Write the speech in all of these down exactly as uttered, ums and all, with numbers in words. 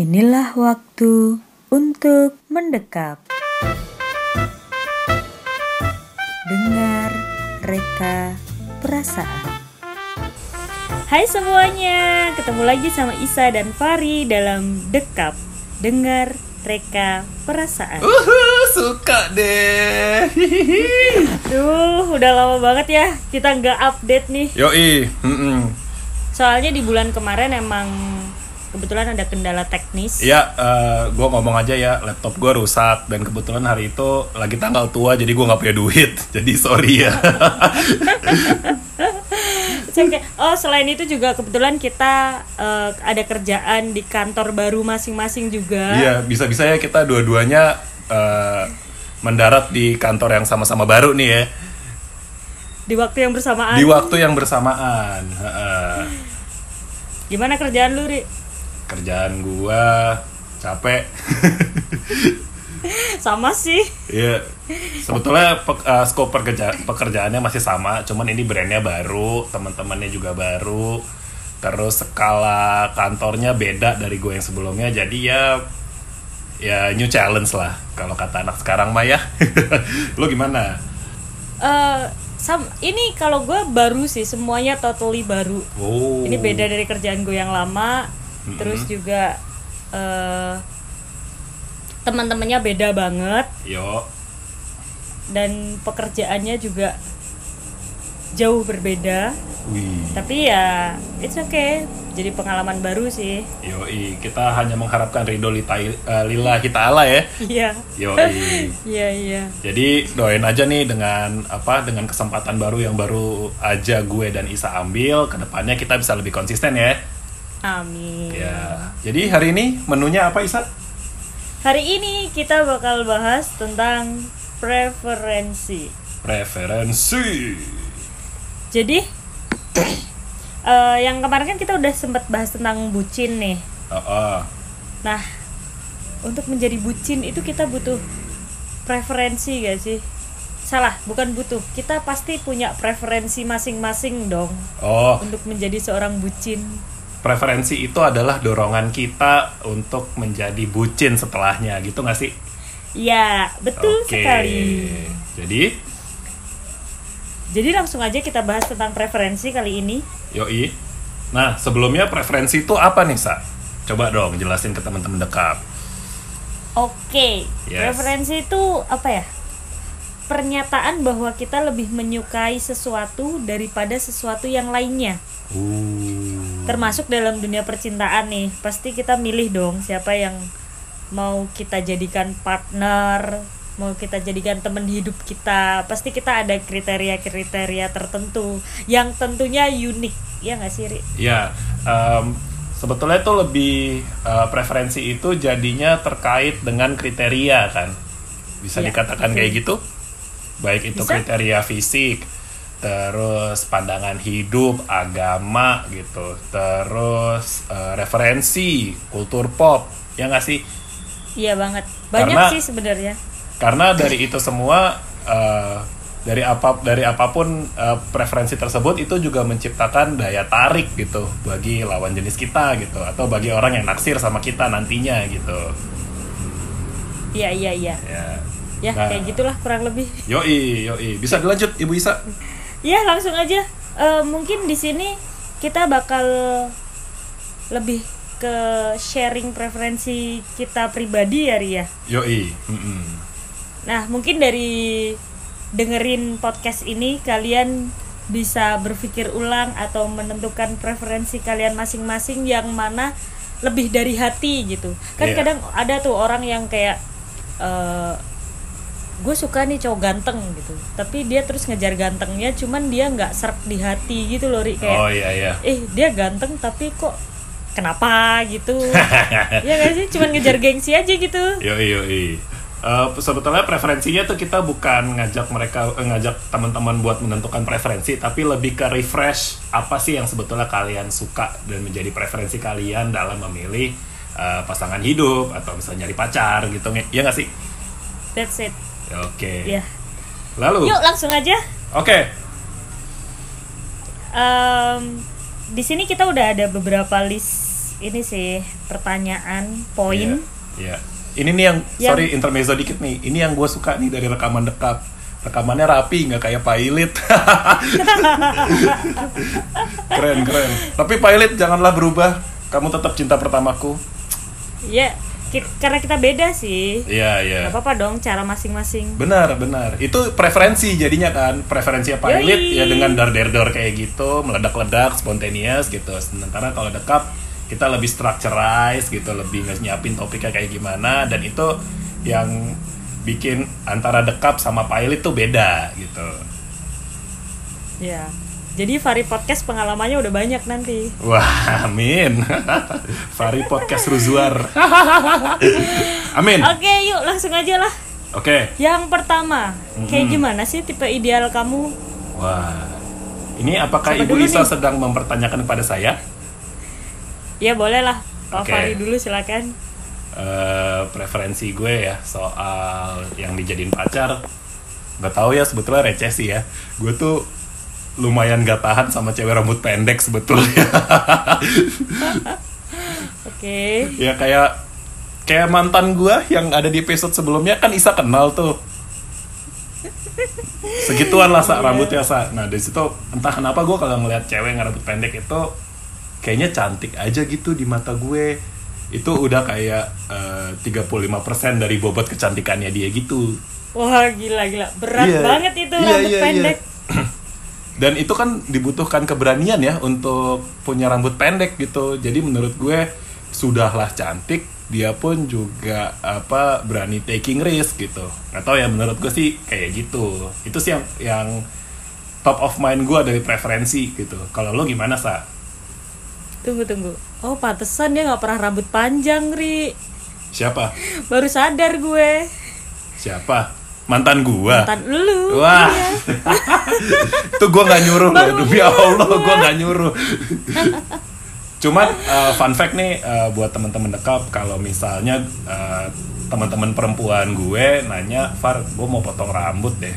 Inilah waktu untuk mendekap. Dengar Rekha Perasaan. Hai semuanya, ketemu lagi sama Isa dan Fari dalam Dekap, Dengar Rekha Perasaan. Uhuh, suka deh. Duh, udah lama banget ya kita nggak update nih. Yoi. Mm-mm. Soalnya di bulan kemarin emang kebetulan ada kendala teknis. Iya, uh, gue ngomong aja ya, laptop gue rusak. Dan kebetulan hari itu lagi tanggal tua, jadi gue gak punya duit. Jadi sorry ya. Oh, selain itu juga kebetulan kita uh, ada kerjaan di kantor baru masing-masing juga. Iya, bisa-bisa ya kita dua-duanya uh, mendarat di kantor yang sama-sama baru nih ya. Di waktu yang bersamaan. Di waktu yang bersamaan. Uh, Gimana kerjaan lu, Ri? Kerjaan gua capek. Sama sih. Iya. Sebetulnya pe- uh, skop pekerja- pekerjaannya masih sama, cuman ini brandnya baru, teman-temannya juga baru. Terus skala kantornya beda dari gua yang sebelumnya, jadi ya ya new challenge lah kalau kata anak sekarang mah ya. Lu gimana? Uh, sam- ini kalau gua baru sih, semuanya totally baru. Oh. Ini beda dari kerjaan gua yang lama. Terus mm-hmm. juga uh, teman-temannya beda banget. Yo. Dan pekerjaannya juga jauh berbeda. Wih. Tapi ya it's okay. Jadi pengalaman baru sih. Yoi, kita hanya mengharapkan ridho uh, lillahi ta'ala ya. Iya. Yoi. Iya, iya. Jadi doain aja nih dengan apa dengan kesempatan baru yang baru aja gue dan Isa ambil, kedepannya kita bisa lebih konsisten ya. Amin. Ya. Jadi hari ini menunya apa, Isa? Hari ini kita bakal bahas tentang preferensi. Preferensi. Jadi uh, yang kemarin kan kita udah sempat bahas tentang bucin nih. Uh-uh. Nah, untuk menjadi bucin itu kita butuh preferensi gak sih? Salah, bukan butuh. Kita pasti punya preferensi masing-masing dong. Oh. Untuk menjadi seorang bucin. Preferensi itu adalah dorongan kita untuk menjadi bucin setelahnya, gitu nggak sih? Ya, betul. Oke. Sekali. Jadi, jadi langsung aja kita bahas tentang preferensi kali ini. Yoi. Nah, sebelumnya preferensi itu apa nih, Sa? Coba dong jelasin ke teman-teman Dekap. Oke. Yes. Preferensi itu apa ya? Pernyataan bahwa kita lebih menyukai sesuatu daripada sesuatu yang lainnya. Uh. Termasuk dalam dunia percintaan nih, pasti kita milih dong siapa yang mau kita jadikan partner, mau kita jadikan teman hidup kita. Pasti kita ada kriteria-kriteria tertentu yang tentunya unik, ya nggak sih, Ri? Ya, um, sebetulnya itu lebih uh, preferensi itu jadinya terkait dengan kriteria kan, bisa ya, dikatakan betul. Kayak gitu, baik itu bisa? Kriteria fisik. Terus pandangan hidup, agama gitu. Terus uh, referensi, kultur pop. Ya gak sih? Iya banget. Banyak karena, sih sebenarnya. Karena dari itu semua uh, dari apa dari apapun uh, preferensi tersebut itu juga menciptakan daya tarik gitu bagi lawan jenis kita gitu, atau bagi orang yang naksir sama kita nantinya gitu. Iya iya iya. Ya, ya nah, kayak gitulah kurang lebih. Yoi yoi. Bisa dilanjut Ibu Isa? Ya langsung aja, e, mungkin di sini kita bakal lebih ke sharing preferensi kita pribadi ya Ria. Yoi. Mm-mm. Nah mungkin dari dengerin podcast ini kalian bisa berpikir ulang atau menentukan preferensi kalian masing-masing yang mana lebih dari hati gitu. Kan yeah. Kadang ada tuh orang yang kayak e, gue suka nih cowok ganteng gitu, tapi dia terus ngejar gantengnya, cuman dia nggak serk di hati gitu loh Ri, kayak, oh, iya, iya. eh dia ganteng tapi kok kenapa gitu, ya nggak sih, cuman ngejar gengsi aja gitu. Yoi yoi. Uh, sebetulnya preferensinya tuh kita bukan ngajak mereka eh, ngajak teman-teman buat menentukan preferensi, tapi lebih ke refresh apa sih yang sebetulnya kalian suka dan menjadi preferensi kalian dalam memilih uh, pasangan hidup atau misalnya nyari pacar gitu, ya nggak sih? That's it. Oke. Okay. Yeah. Lalu. Yuk langsung aja. Oke. Okay. Um, di sini kita udah ada beberapa list ini sih pertanyaan poin. Iya. Yeah, yeah. Ini nih yang, yang sorry intermezzo dikit nih. Ini yang gue suka nih dari rekaman Dekap. Rekamannya rapi, nggak kayak Pailit. Keren, keren. Tapi Pailit janganlah berubah. Kamu tetap cinta pertamaku. Iya, yeah, karena kita beda sih. Iya, yeah, iya. Yeah. Gak apa-apa dong, cara masing-masing. Benar, benar. Itu preferensi jadinya kan. Preferensinya Pailit ya dengan dar-dar-dar kayak gitu, meledak-ledak, spontanious gitu. Sementara kalau Dekap kita lebih structurize gitu, lebih nyiapin topiknya kayak gimana, dan itu yang bikin antara Dekap sama Pilot tuh beda gitu. Ya, jadi Fari Podcast pengalamannya udah banyak nanti. Wah, amin. Fari Podcast Ruzuar. Amin. Oke, yuk langsung aja lah. Oke. Yang pertama, kayak mm-hmm. gimana sih tipe ideal kamu? Wah, ini apakah Coba Ibu Isa nih sedang mempertanyakan pada saya? Ya boleh lah, Pak okay. Fari dulu silakan. Uh, preferensi gue ya soal yang dijadiin pacar, nggak tahu ya sebetulnya receh sih ya. Gue tuh lumayan gak tahan sama cewek rambut pendek sebetulnya. Oke. Okay. Ya kayak kayak mantan gue yang ada di episode sebelumnya kan Isa kenal tuh. Segituan lah sak yeah. rambutnya sak. Nah dari situ entah kenapa gue kalau ngeliat cewek rambut pendek itu kayaknya cantik aja gitu di mata gue. Itu udah kayak uh, tiga puluh lima persen dari bobot kecantikannya dia gitu. Wah gila-gila, berat yeah. banget itu yeah, rambut yeah, pendek yeah. Dan itu kan dibutuhkan keberanian ya untuk punya rambut pendek gitu. Jadi menurut gue sudahlah cantik, dia pun juga apa berani taking risk gitu. Atau ya menurut gue sih kayak gitu. Itu sih yang, yang top of mind gue dari preferensi gitu. Kalau lo gimana Sa? Tunggu, tunggu. Oh, pantesan dia gak pernah rambut panjang, Ri. Siapa? Baru sadar gue. Siapa? Mantan gue? Mantan lu. Wah. Iya. Itu gue gak nyuruh. Baru loh. Demi Allah, gue. gue gak nyuruh. Cuman, uh, fun fact nih, uh, buat teman-teman Dekap, kalau misalnya uh, teman-teman perempuan gue nanya, Far, gue mau potong rambut deh.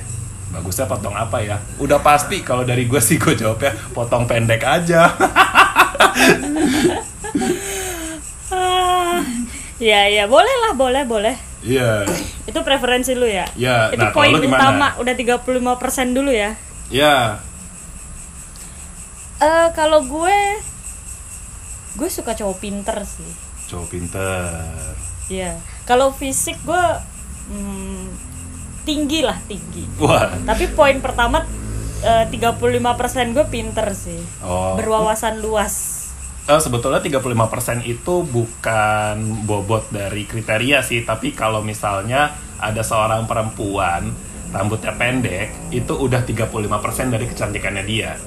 Bagusnya potong apa ya? Udah pasti, kalau dari gue sih gue jawabnya, potong pendek aja. ah, ya ya boleh lah boleh boleh. Iya. Yeah. Itu preferensi lu ya. Iya. Yeah. Itu nah, poin utama udah tiga puluh lima persen dulu ya. Iya. Yeah. Uh, kalau gue, gue suka cowok pinter sih. Cowok pinter. Iya. Yeah. Kalau fisik gue hmm, tinggi lah tinggi. Wah. Tapi poin pertama tiga puluh lima persen gue pinter sih. Oh. Berwawasan luas. Eh, sebetulnya tiga puluh lima persen itu bukan bobot dari kriteria sih, tapi kalau misalnya ada seorang perempuan rambutnya pendek, itu udah tiga puluh lima persen dari kecantikannya dia.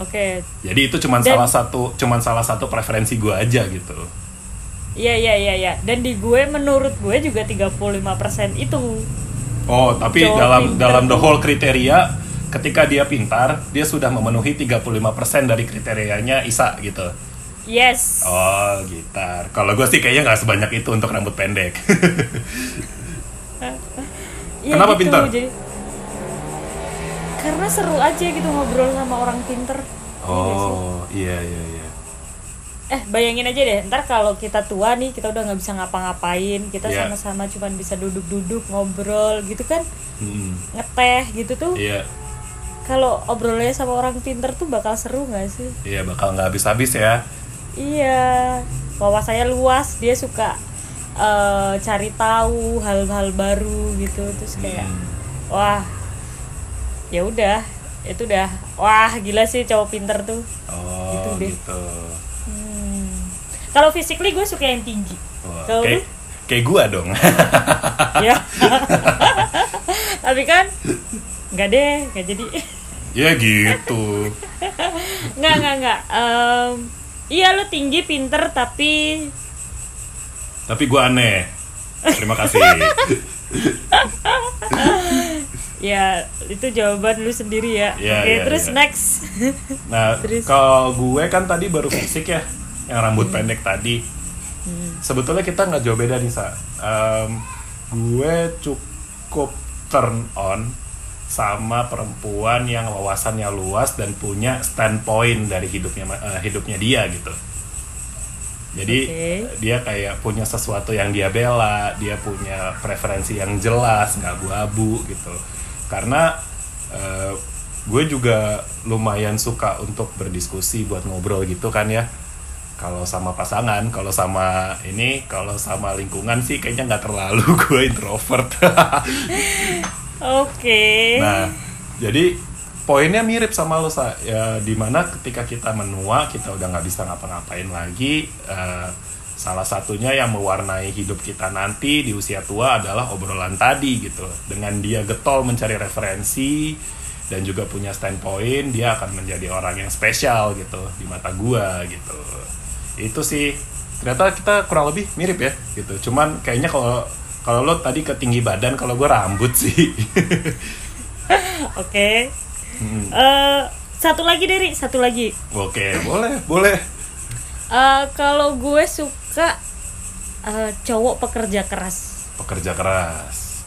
Oke. Okay. Jadi itu cuman Dan, salah satu cuman salah satu preferensi gue aja gitu. Iya iya iya iya. Dan di gue menurut gue juga tiga puluh lima persen itu. Oh, tapi Joe dalam pinter. Dalam the whole kriteria ketika dia pintar, dia sudah memenuhi tiga puluh lima persen dari kriterianya Isa gitu. Yes. Oh, gitar. Kalau gue sih kayaknya enggak sebanyak itu untuk rambut pendek. ya, Kenapa gitu, pintar? Jadi, karena seru aja gitu ngobrol sama orang pintar. Oh, iya iya iya. Eh bayangin aja deh, ntar kalau kita tua nih, kita udah nggak bisa ngapa-ngapain, kita yeah. sama-sama cuman bisa duduk-duduk ngobrol gitu kan, mm. ngeteh gitu tuh. Yeah. Kalau obrolannya sama orang pinter tuh bakal seru nggak sih? Iya yeah, bakal nggak habis-habis ya. Iya, yeah. Wawasannya luas, dia suka uh, cari tahu hal-hal baru gitu, terus kayak mm. wah, ya udah, itu udah, wah gila sih cowok pinter tuh. Oh gitu. Deh. gitu. Kalau physically gue suka yang tinggi. Kalau oh, kayak kayak gue dong. ya. Tapi kan nggak deh, nggak jadi. ya gitu. nggak nggak nggak. Um, iya lo tinggi, pinter, tapi. Tapi gue aneh. Terima kasih. Ya itu jawaban lu sendiri ya. ya Oke ya, terus ya. next. Nah kalau gue kan tadi baru fisik ya. Yang rambut hmm. pendek tadi hmm. sebetulnya kita nggak jauh beda nih Sa. Um, gue cukup turn on sama perempuan yang wawasannya luas dan punya standpoint dari hidupnya uh, hidupnya dia gitu. Jadi okay. dia kayak punya sesuatu yang dia bela, dia punya preferensi yang jelas, gak abu-abu gitu. Karena uh, gue juga lumayan suka untuk berdiskusi, buat ngobrol gitu kan ya. Kalau sama pasangan, kalau sama ini, kalau sama lingkungan sih kayaknya gak terlalu, gue introvert. Oke. Okay. Nah, jadi poinnya mirip sama lo, Sa, ya, dimana ketika kita menua, kita udah gak bisa ngapa-ngapain lagi. uh, Salah satunya yang mewarnai hidup kita nanti di usia tua adalah obrolan tadi gitu. Dengan dia getol mencari referensi dan juga punya standpoint, dia akan menjadi orang yang spesial gitu di mata gua gitu. Itu sih, ternyata kita kurang lebih mirip ya gitu. Cuman kayaknya kalau kalau lo tadi ke tinggi badan, kalau gua rambut sih. Oke okay. Hmm. Uh, satu lagi dari satu lagi. Oke, okay, boleh, boleh. Uh, kalau gue suka uh, cowok pekerja keras. Pekerja keras.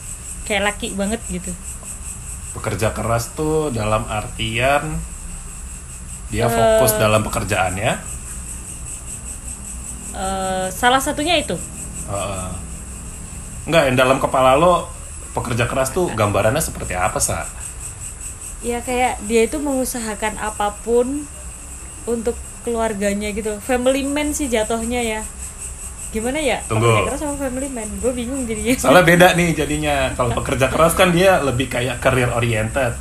Kayak laki banget gitu. Pekerja keras tuh dalam artian dia uh, fokus dalam pekerjaannya. Uh, salah satunya itu. Uh, enggak, yang dalam kepala lo pekerja keras tuh gambarannya seperti apa, Sa? Ya kayak dia itu mengusahakan apapun untuk keluarganya gitu. Family man sih jatuhnya ya. Gimana ya? Tunggu. Pekerja keras sama family man, gue bingung jadinya. Soalnya beda nih jadinya. Kalau pekerja keras kan dia lebih kayak career oriented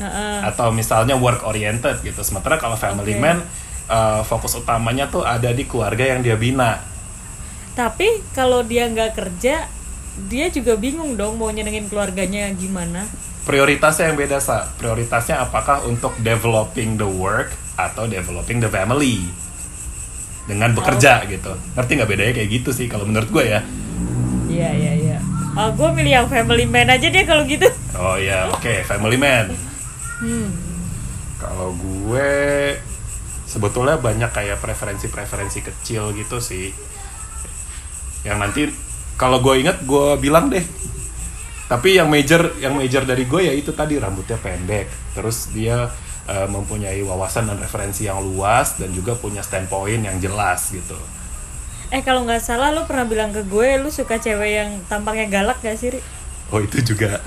uh-uh. atau misalnya work oriented gitu. Sementara kalau family okay. man uh, fokus utamanya tuh ada di keluarga yang dia bina. Tapi kalau dia gak kerja, dia juga bingung dong mau nyenengin keluarganya gimana. Prioritasnya yang beda, Sa. Prioritasnya apakah untuk developing the work atau developing the family dengan bekerja oh. gitu. Ngerti gak bedanya kayak gitu sih kalau menurut gue ya. Iya, iya, iya. Oh, gue milih yang family man aja deh kalau gitu. Oh iya, oke, okay. Family man. Hmm. Kalau gue sebetulnya banyak kayak preferensi-preferensi kecil gitu sih. Yang nanti kalau gue ingat gue bilang deh. Tapi yang major yang major dari gue ya itu tadi, rambutnya pendek, terus dia uh, mempunyai wawasan dan referensi yang luas dan juga punya standpoint yang jelas gitu. Eh kalau nggak salah lu pernah bilang ke gue lu suka cewek yang tampangnya galak gak sih, Ri? Oh itu juga.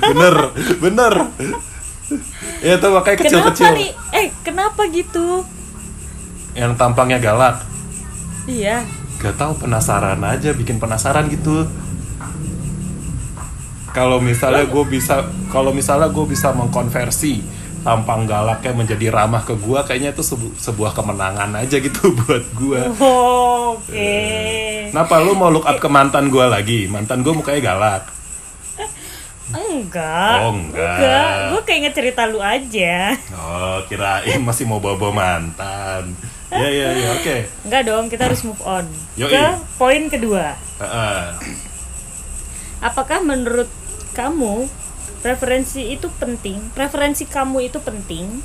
bener bener. Ya tuh makanya kecil-kecil. Kenapa nih? Eh kenapa gitu? Yang tampangnya galak? Iya. Gak tau, penasaran aja, bikin penasaran gitu. Kalau misalnya gue bisa, kalau misalnya gue bisa mengkonversi tampang galaknya menjadi ramah ke gue, kayaknya itu sebu- sebuah kemenangan aja gitu buat gue. Oh, oke. Okay. Kenapa lu mau look up ke mantan gue lagi? Mantan gue mukanya galak. Enggak. Oh enggak. Enggak. Gue kayak ngecerita lu aja. Oh kirain masih mau bawa-bawa mantan. Ya ya ya oke. Okay. Enggak dong, kita harus move on. Yoi. Ke poin kedua. Uh-uh. Apakah menurut kamu preferensi itu penting? Preferensi kamu itu penting?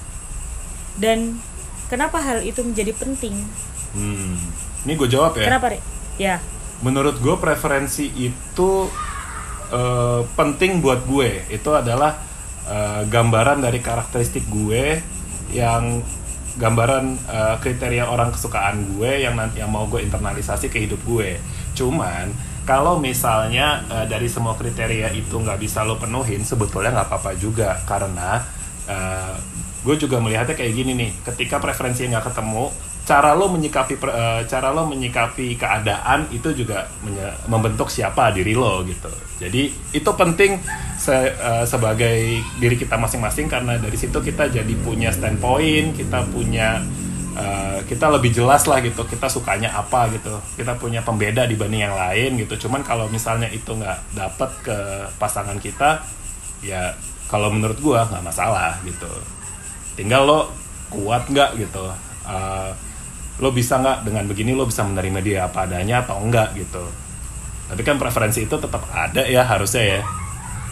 Dan kenapa hal itu menjadi penting? Hmm, ini gue jawab ya. Kenapa, Rik? Ya. Menurut gue preferensi itu uh, penting buat gue. Itu adalah uh, gambaran dari karakteristik gue, yang gambaran uh, kriteria orang kesukaan gue yang nanti yang mau gue internalisasi ke hidup gue. Cuman kalau misalnya uh, dari semua kriteria itu nggak bisa lo penuhin, sebetulnya nggak apa-apa juga. Karena uh, gue juga melihatnya kayak gini nih, ketika preferensi nggak ketemu, cara lo menyikapi uh, cara lo menyikapi keadaan itu juga menye- membentuk siapa diri lo gitu. Jadi itu penting se- uh, sebagai diri kita masing-masing, karena dari situ kita jadi punya standpoint, kita punya Uh, kita lebih jelas lah gitu, kita sukanya apa gitu, kita punya pembeda dibanding yang lain gitu. Cuman kalau misalnya itu nggak dapet ke pasangan kita, ya kalau menurut gua nggak masalah gitu. Tinggal lo kuat nggak gitu, uh, lo bisa nggak dengan begini, lo bisa menerima dia apa adanya atau enggak gitu. Tapi kan preferensi itu tetap ada ya harusnya ya.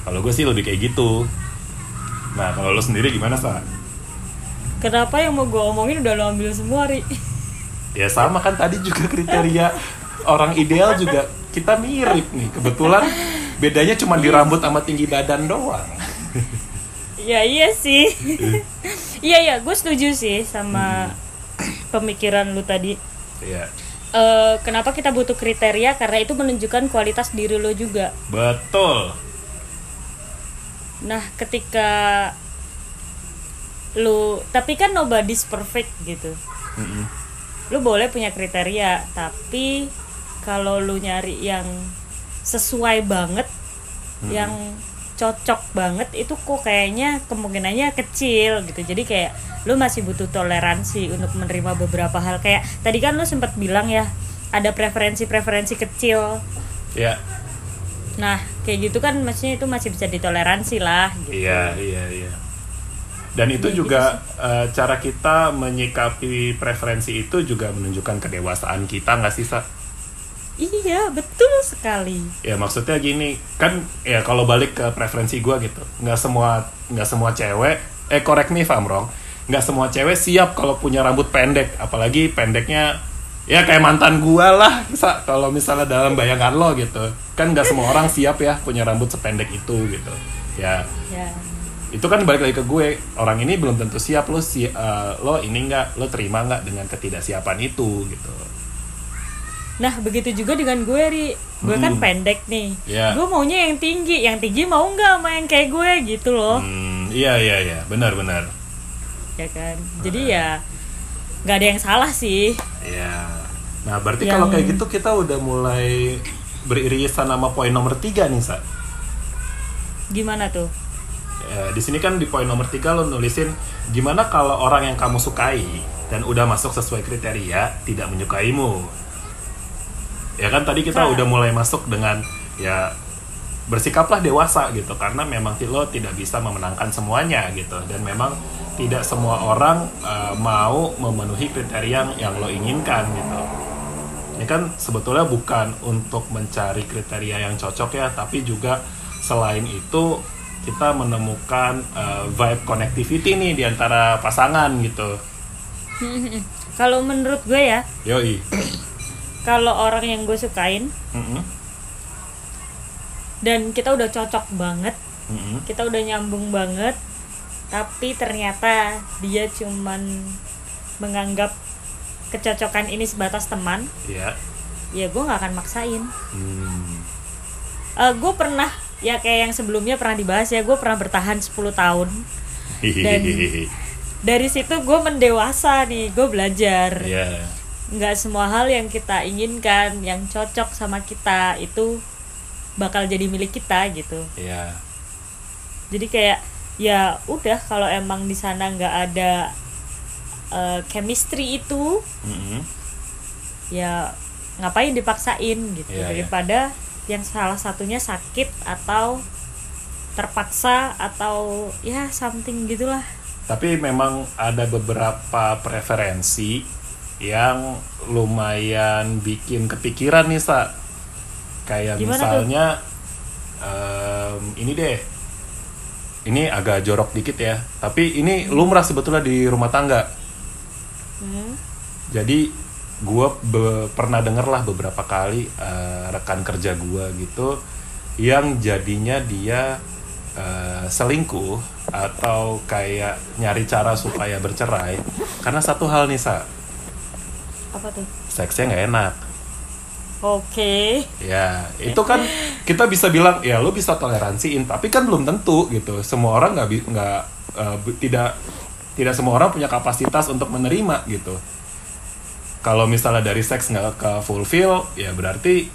Kalau gue sih lebih kayak gitu. Nah kalau lo sendiri gimana, Sa? Kenapa yang mau gue omongin udah lo ambil semua, Ri? Ya sama kan, tadi juga kriteria orang ideal juga kita mirip nih. Kebetulan bedanya cuma di rambut sama tinggi badan doang. Ya iya sih. Iya, iya, gue setuju sih sama pemikiran lu tadi. Iya. Uh, kenapa kita butuh kriteria? Karena itu menunjukkan kualitas diri lo juga. Betul. Nah, ketika lo, tapi kan nobody's perfect gitu. Mm-hmm. Lo boleh punya kriteria, tapi kalau lo nyari yang sesuai banget, mm-hmm. yang cocok banget, itu kok kayaknya kemungkinannya kecil gitu. Jadi kayak lu masih butuh toleransi untuk menerima beberapa hal. Kayak tadi kan lu sempat bilang ya, ada preferensi-preferensi kecil. Iya. Nah, kayak gitu kan maksudnya itu masih bisa ditoleransi lah gitu. Iya, iya, iya. Dan itu ya, juga gitu. uh, cara kita menyikapi preferensi itu juga menunjukkan kedewasaan kita, nggak sih, Sa? Iya, betul sekali. Ya maksudnya gini, kan ya kalau balik ke preferensi gue gitu, nggak semua nggak semua cewek, eh correct me if I'm wrong, nggak semua cewek siap kalau punya rambut pendek, apalagi pendeknya ya kayak mantan gue lah, Sa, kalau misalnya dalam bayangan lo gitu, kan nggak semua orang siap ya punya rambut sependek itu gitu, ya. Ya. Itu kan balik lagi ke gue, orang ini belum tentu siap lo si uh, lo ini nggak, lo terima nggak dengan ketidaksiapan itu gitu. Nah begitu juga dengan gue, Ri. Gue hmm. kan pendek nih, yeah. Gue maunya yang tinggi. Yang tinggi mau gak sama yang kayak gue gitu loh. hmm, Iya iya iya benar-benar. Ya kan jadi hmm. ya gak ada yang salah sih. Iya. Nah berarti yang... kalau kayak gitu kita udah mulai beririsan sama poin nomor tiga nih, Sa. Gimana tuh? Ya, di sini kan di poin nomor tiga lo nulisin gimana kalau orang yang kamu sukai dan udah masuk sesuai kriteria tidak menyukaimu. Ya kan tadi kita udah mulai masuk dengan ya bersikaplah dewasa gitu, karena memang lo tidak bisa memenangkan semuanya gitu, dan memang tidak semua orang uh, mau memenuhi kriteria yang lo inginkan gitu. Ini kan sebetulnya bukan untuk mencari kriteria yang cocok ya, tapi juga selain itu kita menemukan uh, vibe connectivity nih diantara pasangan gitu. Kalau menurut gue ya. Yoi. Kalau orang yang gue sukain, mm-hmm. dan kita udah cocok banget, mm-hmm. kita udah nyambung banget, tapi ternyata dia cuman menganggap kecocokan ini sebatas teman, yeah. ya gue nggak akan maksain. Mm. Uh, gue pernah, ya kayak yang sebelumnya pernah dibahas ya, gue pernah bertahan sepuluh tahun, dan dari situ gue mendewasa nih, gue belajar. Yeah. Nggak semua hal yang kita inginkan, yang cocok sama kita itu bakal jadi milik kita gitu. Iya. Jadi kayak ya udah kalau emang di sana nggak ada uh, chemistry itu, mm-hmm. ya ngapain dipaksain gitu, yeah, daripada yeah. yang salah satunya sakit atau terpaksa atau ya something gitulah. Tapi memang ada beberapa preferensi yang lumayan bikin kepikiran nih, Sa. Kayak gimana misalnya um, ini deh, ini agak jorok dikit ya, tapi ini lumrah sebetulnya di rumah tangga. hmm. Jadi gue be- pernah denger lah beberapa kali uh, rekan kerja gue gitu, yang jadinya dia Uh, selingkuh atau kayak nyari cara supaya bercerai karena satu hal nih, Sa. Apa tuh? Seksnya nggak enak. Oke. Okay. Ya, itu kan kita bisa bilang ya lo bisa toleransiin, tapi kan belum tentu gitu. Semua orang nggak nggak uh, tidak tidak semua orang punya kapasitas untuk menerima gitu. Kalau misalnya dari seks nggak ke fulfill, ya berarti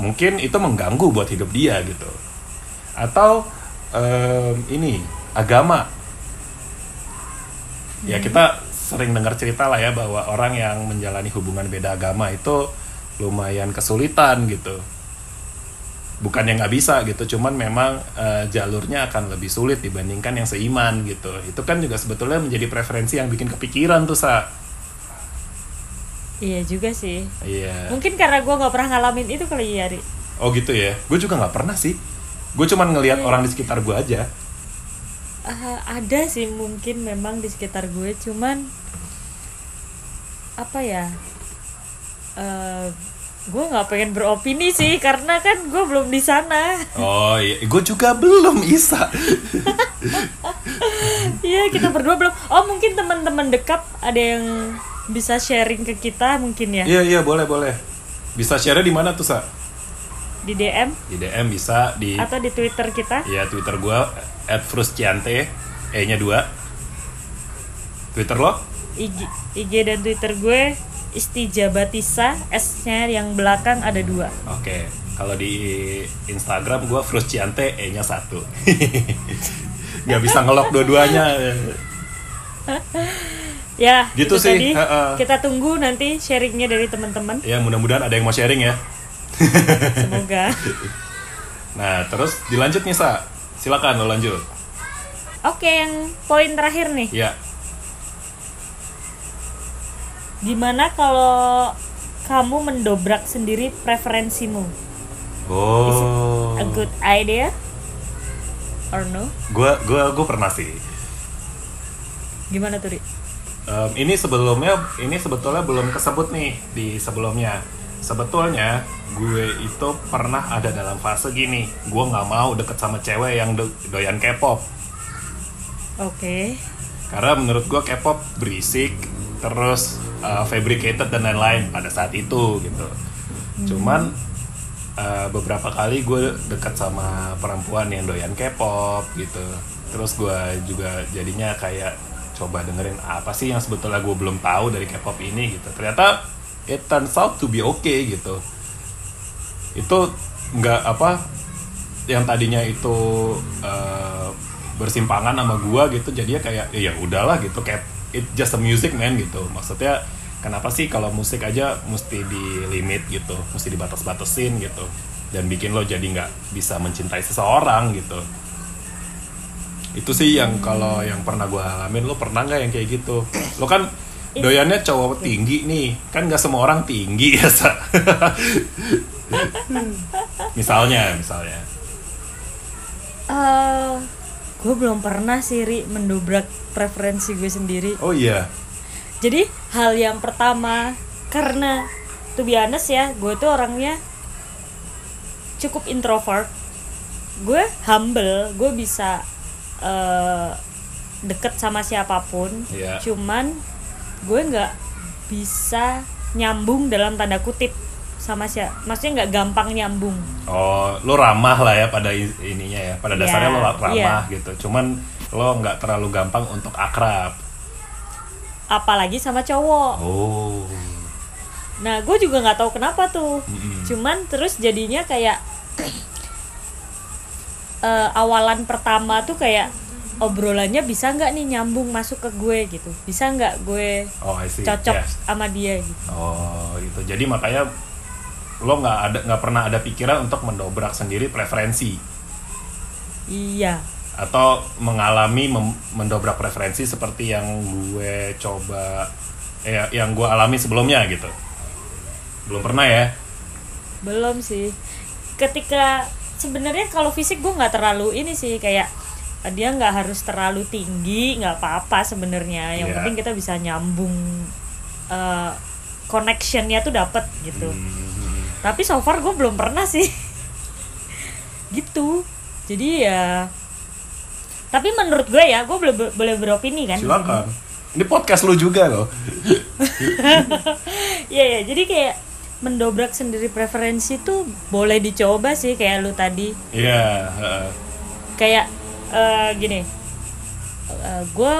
mungkin itu mengganggu buat hidup dia gitu. Atau um, ini agama. Ya kita sering dengar cerita lah ya bahwa orang yang menjalani hubungan beda agama itu lumayan kesulitan gitu. Bukan yang nggak bisa gitu, cuman memang uh, jalurnya akan lebih sulit dibandingkan yang seiman gitu. Itu kan juga sebetulnya menjadi preferensi yang bikin kepikiran tuh, Sa. Iya juga sih. Iya. Mungkin karena gue nggak pernah ngalamin itu kali ya, Ri. Oh gitu ya, gue juga nggak pernah sih. Gue cuman ngelihat iya. orang di sekitar gue aja. Uh, ada sih mungkin memang di sekitar gue, cuman apa ya, uh, gue nggak pengen beropini sih karena kan gue belum di sana. Oh iya, gue juga belum, Isa. Iya kita berdua belum. Oh mungkin teman-teman Dekap ada yang bisa sharing ke kita mungkin ya? Iya iya boleh boleh. Bisa share di mana tuh Sa? Di D M? Di D M bisa di. Atau di Twitter kita? Iya Twitter gue at Frusciante, E-nya dua. Twitter lo? I G, I G dan Twitter gue Istijabatisa, S-nya yang belakang ada dua. Oke. Okay. Kalau di Instagram gue Frusciante, E-nya satu. Gak bisa ngelok dua-duanya. Ya, gitu sih. Tadi. Uh, kita tunggu nanti sharingnya dari teman-teman. Ya, mudah-mudahan ada yang mau sharing ya. Semoga. Nah, terus dilanjut nih Sa. Silakan lo lanjut. Oke, yang poin terakhir nih. Ya. Gimana kalau kamu mendobrak sendiri preferensimu? Oh. Is it a good idea? Or no? Gua gua gua pernah sih. Gimana tuh, Ri? Um, ini sebelumnya ini sebetulnya belum kesebut nih di sebelumnya. Sebetulnya gue itu pernah ada dalam fase gini. Gue nggak mau deket sama cewek yang do- doyan K-pop. Oke. Okay. Karena menurut gue K-pop berisik, terus Uh, fabricated dan lain-lain pada saat itu gitu. Hmm. Cuman uh, beberapa kali gue dekat sama perempuan yang doyan K-pop gitu. Terus gue juga jadinya kayak coba dengerin apa sih yang sebetulnya gue belum tahu dari K-pop ini gitu. Ternyata it turns out to be okay gitu. Itu nggak apa yang tadinya itu uh, bersimpangan sama gue gitu. Jadinya kayak ya udahlah gitu kayak it just a music man gitu. Maksudnya kenapa sih kalau musik aja mesti di limit gitu, mesti dibatas-batasin gitu, dan bikin lo jadi nggak bisa mencintai seseorang gitu. Itu sih yang kalau yang pernah gue alamin. Lo pernah nggak yang kayak gitu? Lo kan doyannya cowok tinggi nih, kan nggak semua orang tinggi ya Sa. misalnya misalnya. Uh... Gue belum pernah sih Ri mendobrak preferensi gue sendiri. Oh iya. Yeah. Jadi hal yang pertama, karena to be honest ya, gue tuh orangnya cukup introvert. Gue humble, gue bisa uh, deket sama siapapun. Yeah. Cuman gue nggak bisa nyambung dalam tanda kutip sama sih, maksudnya nggak gampang nyambung. Oh, lo ramah lah ya pada ininya ya, pada dasarnya yeah, lo ramah yeah. gitu. Cuman lo nggak terlalu gampang untuk akrab. Apalagi sama cowok. Oh. Nah, gue juga nggak tahu kenapa tuh. Mm-hmm. Cuman terus jadinya kayak uh, awalan pertama tuh kayak obrolannya bisa nggak nih nyambung masuk ke gue gitu, bisa nggak gue oh, cocok yes. sama dia gitu. Oh, gitu. Jadi makanya lo nggak ada nggak pernah ada pikiran untuk mendobrak sendiri preferensi. Iya. Atau mengalami mem- mendobrak preferensi seperti yang gue coba eh, yang gue alami sebelumnya gitu. Belum pernah ya? Belum sih. Ketika sebenarnya kalau fisik gue nggak terlalu ini sih, kayak dia nggak harus terlalu tinggi, nggak apa-apa sebenarnya. Yang yeah. penting kita bisa nyambung, uh, connectionnya tuh dapet gitu. Hmm. Tapi so far gue belum pernah sih gitu. Jadi ya, tapi menurut gue ya, gue boleh, boleh beropini kan? Silakan. Ini podcast lu juga loh. Iya ya, jadi kayak mendobrak sendiri preferensi tuh boleh dicoba sih, kayak lu tadi. Iya. Yeah, uh. Kayak uh, gini, uh, gue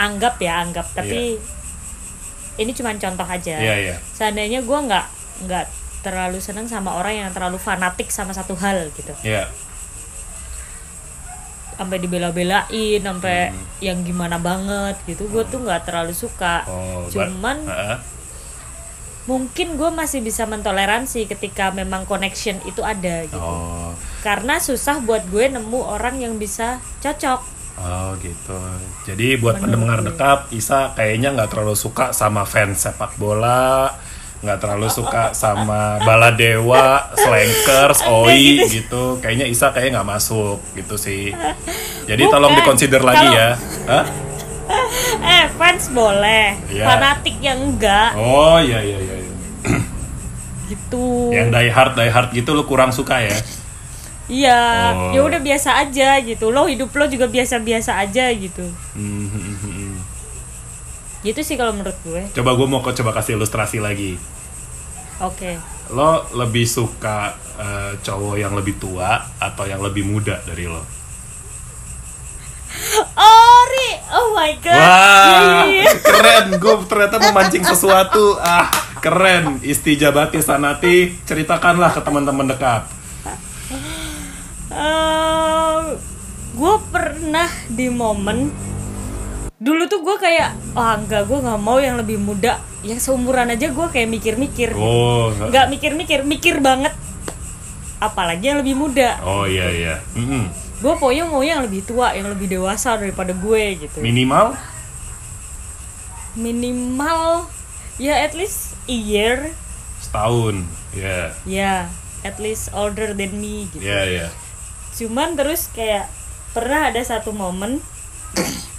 anggap ya anggap, tapi yeah. ini cuma contoh aja. Yeah, yeah. Seandainya gue nggak nggak terlalu seneng sama orang yang terlalu fanatik sama satu hal gitu. Iya. Yeah. Sampai dibela-belain, sampai hmm. yang gimana banget gitu. Gue tuh nggak terlalu suka. Oh, Cuman but, uh-uh. mungkin gue masih bisa mentoleransi ketika memang connection itu ada gitu. Oh. Karena susah buat gue nemu orang yang bisa cocok. Oh gitu. Jadi buat pendengar Dekap, Isa kayaknya nggak terlalu suka sama fans sepak bola, nggak terlalu suka sama Baladewa, Slankers, O I gitu. gitu. Kayaknya Isa kayak nggak masuk gitu sih. Jadi Bukan. tolong dikonsider lagi ya. Hah? Eh fans boleh, ya. Fanatik yang enggak. Oh iya iya iya. Gitu. Yang die hard die hard gitu lo kurang suka ya? Iya. Oh. Ya udah biasa aja gitu. Lo hidup lo juga biasa biasa aja gitu. Gitu sih kalau menurut gue. Coba gue mau coba kasih ilustrasi lagi. Oke. Okay. Lo lebih suka uh, cowok yang lebih tua atau yang lebih muda dari lo? Ori, oh my god. Wah, keren. Gue ternyata memancing sesuatu. Ah, keren. Istijabatisa, nanti ceritakanlah ke teman-teman dekat. Uh, gue pernah di momen dulu tuh gue kayak, ah oh, enggak, gue nggak mau yang lebih muda, yang seumuran aja gue kayak mikir-mikir, oh, nggak mikir-mikir, mikir banget, apalagi yang lebih muda. Oh iya iya. Mm-hmm. Gue pokoknya mau yang lebih tua, yang lebih dewasa daripada gue gitu. Minimal? Minimal, ya at least a year. Setahun, ya. Yeah. Ya, yeah, at least older than me gitu. Ya yeah, ya. Yeah. Cuman terus kayak pernah ada satu momen.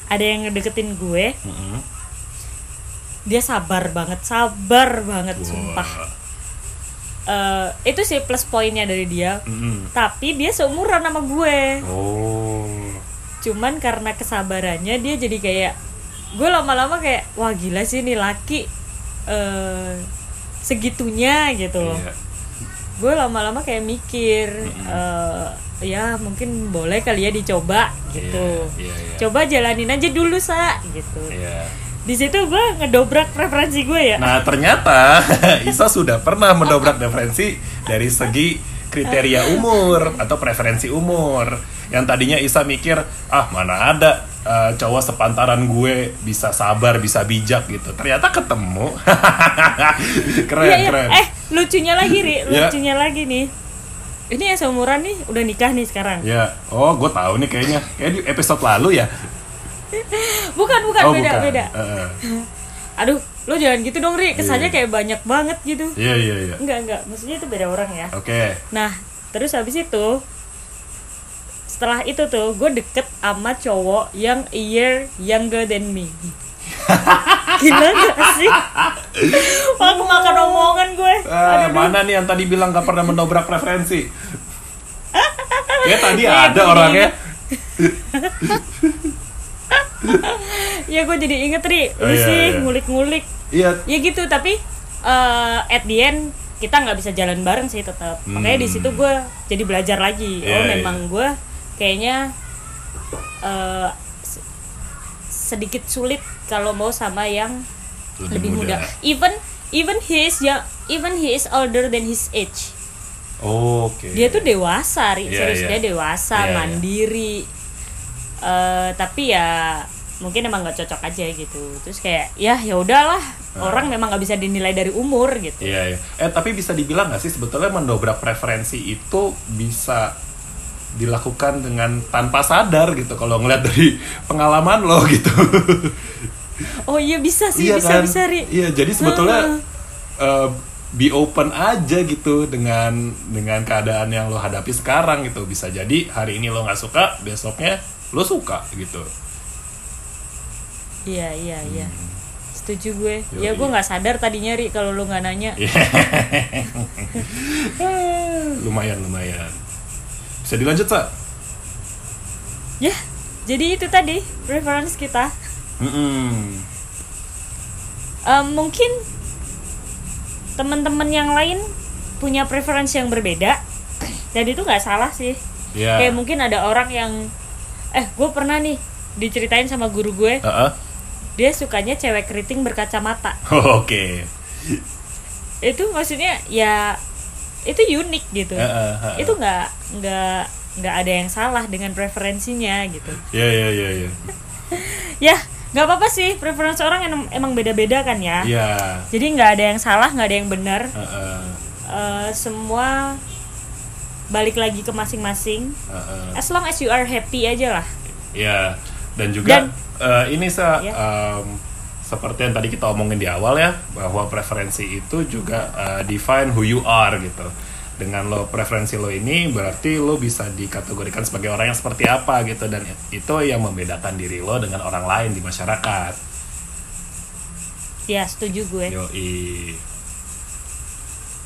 Ada yang ngedeketin gue, mm-hmm. Dia sabar banget, sabar banget, wow. Sumpah. Uh, itu sih plus poinnya dari dia, mm-hmm. Tapi dia seumuran sama gue. Oh. Cuman karena kesabarannya dia jadi kayak, gue lama-lama kayak, wah gila sih nih laki uh, segitunya gitu loh. Yeah. Gue lama-lama kayak mikir, mm-hmm. uh, ya mungkin boleh kali ya dicoba gitu, yeah, yeah, yeah. Coba jalanin aja dulu Sa gitu, yeah. Di situ gue ngedobrak referensi gue ya. Nah ternyata Isa sudah pernah mendobrak referensi dari segi kriteria umur atau preferensi umur. Yang tadinya Isa mikir, ah mana ada uh, cowok sepantaran gue bisa sabar, bisa bijak gitu. Ternyata ketemu. Keren, yeah, yeah. Keren. Eh lucunya lagi nih, lucunya yeah. lagi nih. Ini yang seumuran nih, udah nikah nih sekarang. Ya, oh gue tahu nih kayaknya. Kayak di episode lalu ya. Bukan, bukan, oh, beda, bukan. beda uh. Aduh, lo jangan gitu dong Ri, kesannya yeah. kayak banyak banget gitu. Iya, yeah, iya, yeah, iya yeah. Enggak, enggak, maksudnya itu beda orang ya. Oke okay. Nah, terus habis itu, setelah itu tuh, gue deket sama cowok yang a year younger than me. Gila gak sih? Wah, aku makan omongan gue. Ah, mana nih yang tadi bilang gak pernah mendobrak preferensi? Ya tadi ada orangnya. Ya gue jadi inget Ri, lu oh, iya, sih iya. ngulik-ngulik. Iya. Ya gitu, tapi uh, at the end kita gak bisa jalan bareng sih tetap. Hmm. Makanya di situ gue jadi belajar lagi. Yeah, oh memang iya. gue kayaknya uh, sedikit sulit kalau mau sama yang lebih, lebih muda. muda. Even even he is ya, even he is older than his age. Oh, oke. Okay. Dia tuh dewasa, yeah, serius yeah. dia dewasa, yeah, mandiri. Yeah. Uh, tapi ya mungkin emang nggak cocok aja gitu. Terus kayak ya ya udahlah, nah. orang memang nggak bisa dinilai dari umur gitu. Iya. Yeah, yeah. Eh tapi bisa dibilang nggak sih sebetulnya mendobrak preferensi itu bisa dilakukan dengan tanpa sadar gitu kalau ngeliat dari pengalaman lo gitu. Oh iya bisa sih, iya, bisa kan? Bisa Ri. Iya, jadi sebetulnya uh. Uh, be open aja gitu dengan dengan keadaan yang lo hadapi sekarang gitu. Bisa jadi hari ini lo nggak suka, besoknya lo suka gitu. Iya iya iya. Hmm. Setuju gue. Yo, ya iya. gue nggak sadar tadinya Ri kalau lo nggak nanya. lumayan lumayan. Bisa dilanjut, Sa? Ya, jadi itu tadi preference kita. Mm-mm. Um, mungkin teman-teman yang lain punya preference yang berbeda. Dan itu nggak salah sih. Yeah. Kayak mungkin ada orang yang, eh, gue pernah nih diceritain sama guru gue. Uh-uh. Dia sukanya cewek keriting berkacamata. Oh, oke. Okay. Itu maksudnya ya. Itu unik gitu, uh, uh, uh, itu nggak nggak nggak ada yang salah dengan preferensinya gitu. Ya ya ya ya. Ya nggak apa-apa sih, preferensi orang em- emang beda-beda kan ya. Yeah. Jadi nggak ada yang salah, nggak ada yang benar. Uh, uh. uh, semua balik lagi ke masing-masing. Uh, uh. As long as you are happy aja lah. Ya, yeah. dan juga dan, uh, ini sa. Yeah. Um, seperti yang tadi kita omongin di awal ya, bahwa preferensi itu juga uh, define who you are gitu. Dengan lo preferensi lo ini berarti lo bisa dikategorikan sebagai orang yang seperti apa gitu. Dan itu yang membedakan diri lo dengan orang lain di masyarakat. Ya setuju gue. Yoi.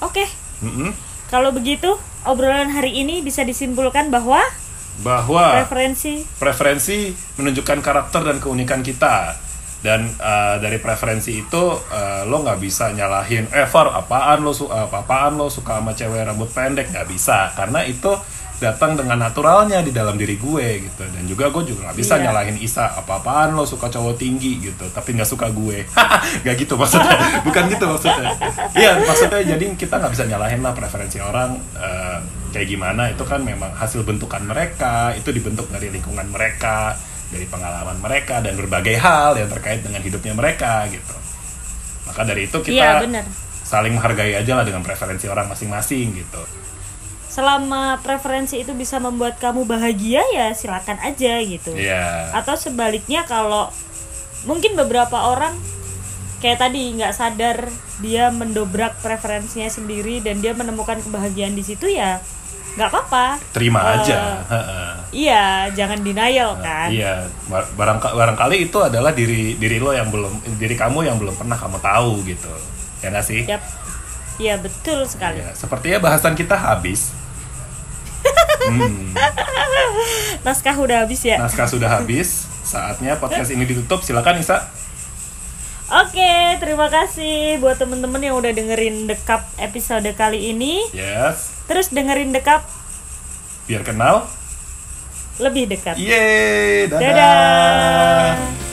Oke. Mm-hmm. Kalau begitu obrolan hari ini bisa disimpulkan bahwa Bahwa Preferensi Preferensi menunjukkan karakter dan keunikan kita. Dan uh, dari preferensi itu uh, lo nggak bisa nyalahin eh Far apaan lo su- apaan lo suka sama cewek rambut pendek, nggak bisa, karena itu datang dengan naturalnya di dalam diri gue gitu. Dan juga gue juga nggak bisa yeah. nyalahin Isa apa-apaan lo suka cowok tinggi gitu tapi nggak suka gue. Nggak gitu maksudnya, bukan gitu maksudnya. Iya maksudnya jadi kita nggak bisa nyalahin lah preferensi orang uh, kayak gimana, itu kan memang hasil bentukan mereka, itu dibentuk dari lingkungan mereka, dari pengalaman mereka dan berbagai hal yang terkait dengan hidupnya mereka gitu. Maka dari itu kita ya, saling menghargai aja lah dengan preferensi orang masing-masing gitu. Selama preferensi itu bisa membuat kamu bahagia ya silakan aja gitu. Ya. Atau sebaliknya kalau mungkin beberapa orang kayak tadi nggak sadar dia mendobrak preferensinya sendiri dan dia menemukan kebahagiaan di situ ya. Gak apa-apa, terima uh, aja. Iya, jangan denial kan. Iya, barangka- barangkali itu adalah diri diri lo yang belum, diri kamu yang belum pernah kamu tahu gitu. Ya nggak sih? Yap. Iya betul sekali. Ya, sepertinya bahasan kita habis. hmm. Naskah udah habis ya? Naskah sudah habis. Saatnya podcast ini ditutup. Silakan Isa. Oke, okay, terima kasih buat temen-temen yang udah dengerin Dekap episode kali ini. Yes. Terus dengerin Dekap. Biar kenal. Lebih dekat. Yeay, dadah. Dadah.